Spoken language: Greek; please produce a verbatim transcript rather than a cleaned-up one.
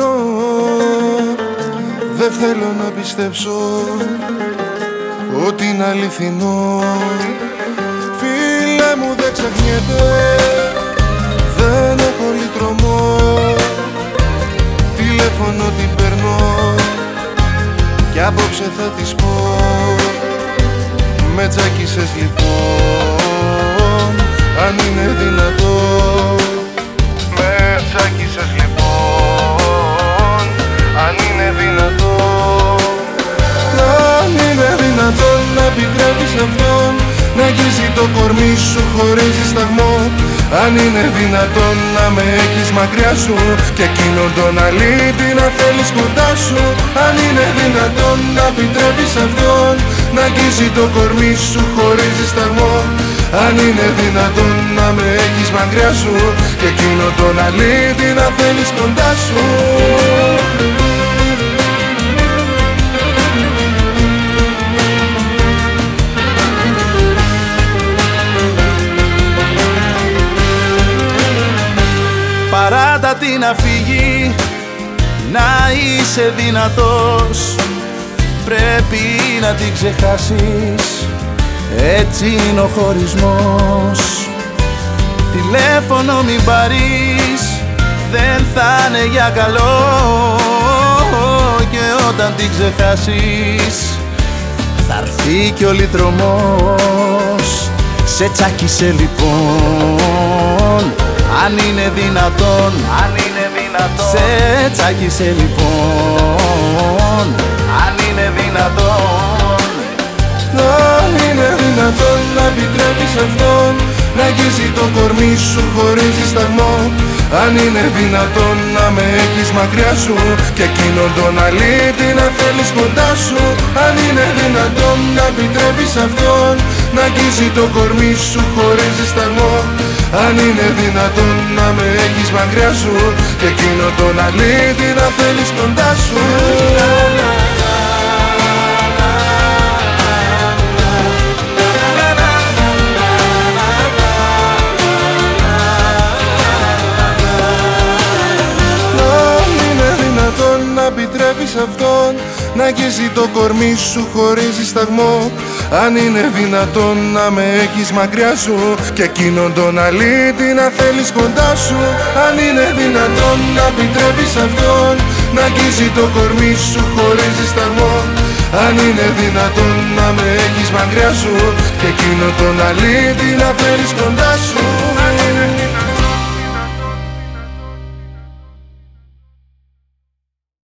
μπορώ. Δεν θέλω να πιστέψω ότι είναι αληθινό. Φίλε μου δεν ξεχνιέται, δεν έχω λυτρωμό. Τηλέφωνο την περνώ κι απόψε θα της πω, με τσάκισες λοιπόν, αν είναι δυνατό. Με τσάκισες λοιπόν, αν είναι δυνατό. Αν είναι δυνατόν να επικράτεις αυτόν, να αγγίζει το κορμί σου χωρίς δισταγμό. Αν είναι δυνατόν να με έχεις μακριά σου και εκείνον τον αλήτη να θέλεις κοντά σου. Αν είναι δυνατόν να επιτρέπεις αυτόν να αγγίζει το κορμί σου χωρίς δισταγμό. Αν είναι δυνατόν να με έχεις μακριά σου και εκείνον τον αλήτη να θέλεις κοντά σου. Παράτα τι να φύγει, να είσαι δυνατός. Πρέπει να την ξεχάσεις, έτσι είναι ο χωρισμός. Τηλέφωνο μην πάρεις, δεν θα είναι για καλό. Και όταν την ξεχάσεις, θα έρθει κι ο λυτρωμός. Σε τσάκισε λοιπόν, αν είναι δυνατόν, αν είναι δυνατόν, σε τσάκισε λοιπόν, αν είναι δυνατόν. Αν είναι δυνατόν να επιτρέπεις αυτόν να αγγίζει το κορμί σου χωρίς δισταγμό. Αν είναι δυνατόν να με έχεις μακριά σου και εκείνον τον αλήτη να θέλεις κοντά σου. Αν είναι δυνατόν να επιτρέπεις αυτόν να αγγίζει το κορμί σου χωρίς δισταγμό. Αν είναι δυνατόν να με έχεις μακριά σου και εκείνο τον αλήτη να θέλεις κοντά σου. Αν είναι δυνατόν να επιτρέπεις αυτόν να αγγίζει το κορμί σου χωρίς δισταγμό. Αν είναι δυνατόν να με έχεις μακριά σου και εκείνον τον αλήτη να θέλεις κοντά σου. Αν είναι δυνατόν να επιτρέπεις αυτόν να αγγίζει το κορμί σου χωρίς δισταγμό. Αν είναι δυνατόν να με έχεις μακριά σου και εκείνον τον αλήτη να θέλεις κοντά σου.